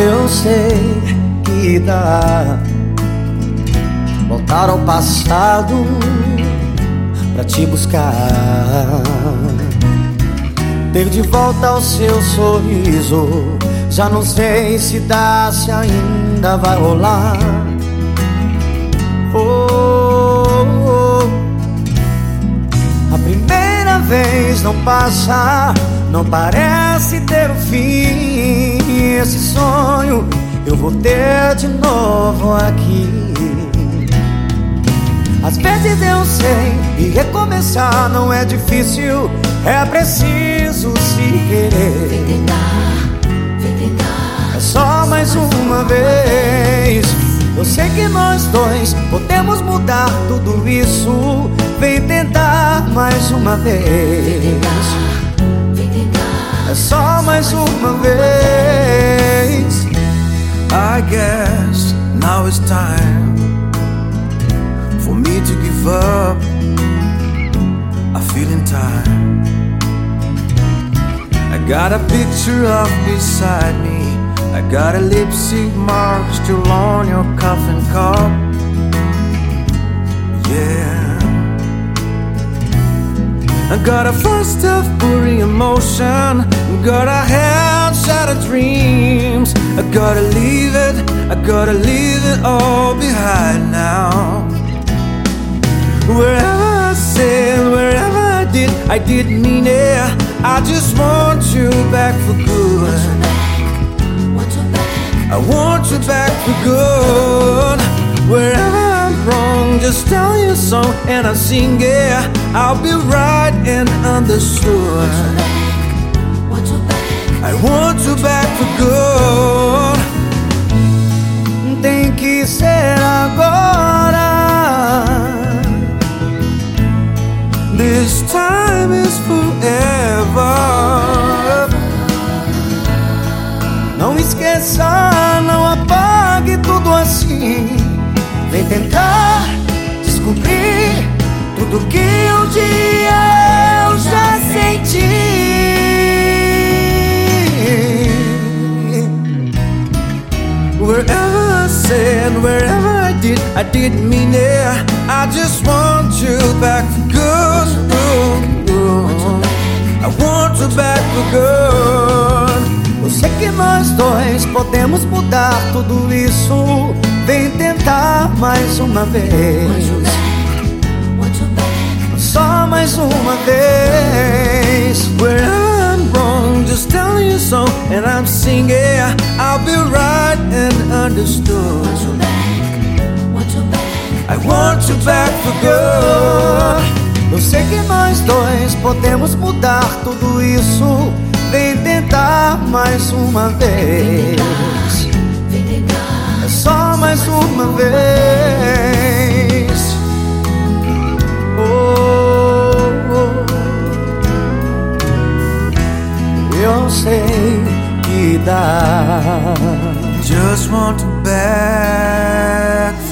Eu sei que dá voltar ao passado pra te buscar, ter de volta o seu sorriso. Já não sei se dá, se ainda vai rolar. A primeira vez não passa, não parece ter o fim. Esse sonho eu vou ter de novo aqui. Às vezes eu sei, e recomeçar não é difícil, é preciso se querer. Vem tentar, é só mais uma vez. Eu sei que nós dois podemos mudar tudo isso. Vem tentar mais uma vez. É só mais uma vez. I guess now it's time for me to give up. I feel in time. I got a picture of beside me. I got a lipstick mark still on your coffin cup. Yeah, I got a first of pouring emotion. Got a head shattered dreams. I gotta leave it all behind now. Wherever I said, wherever I did mean it. I just want you back for good. I want you back for good. Wherever I'm wrong, just tell your song and I'll sing it. I'll be right and understood. I want you back for good. Tem que ser agora. This time is forever. Não esqueça, não apague tudo assim. Vem tentar descobrir tudo que um dia eu já senti. Wherever I said, wherever I did mean it. I just want you back for good. I want you back for good. Eu sei que nós dois podemos mudar tudo isso. Vem tentar mais uma vez. Só mais uma vez. Where I'm wrong, just tell your song and I'm singing. I'll be right and understood. I want you back for good. Eu sei que nós dois podemos mudar tudo isso. Vem tentar mais uma vez. É só mais uma vez. Oh, eu sei que dá. Just want you back.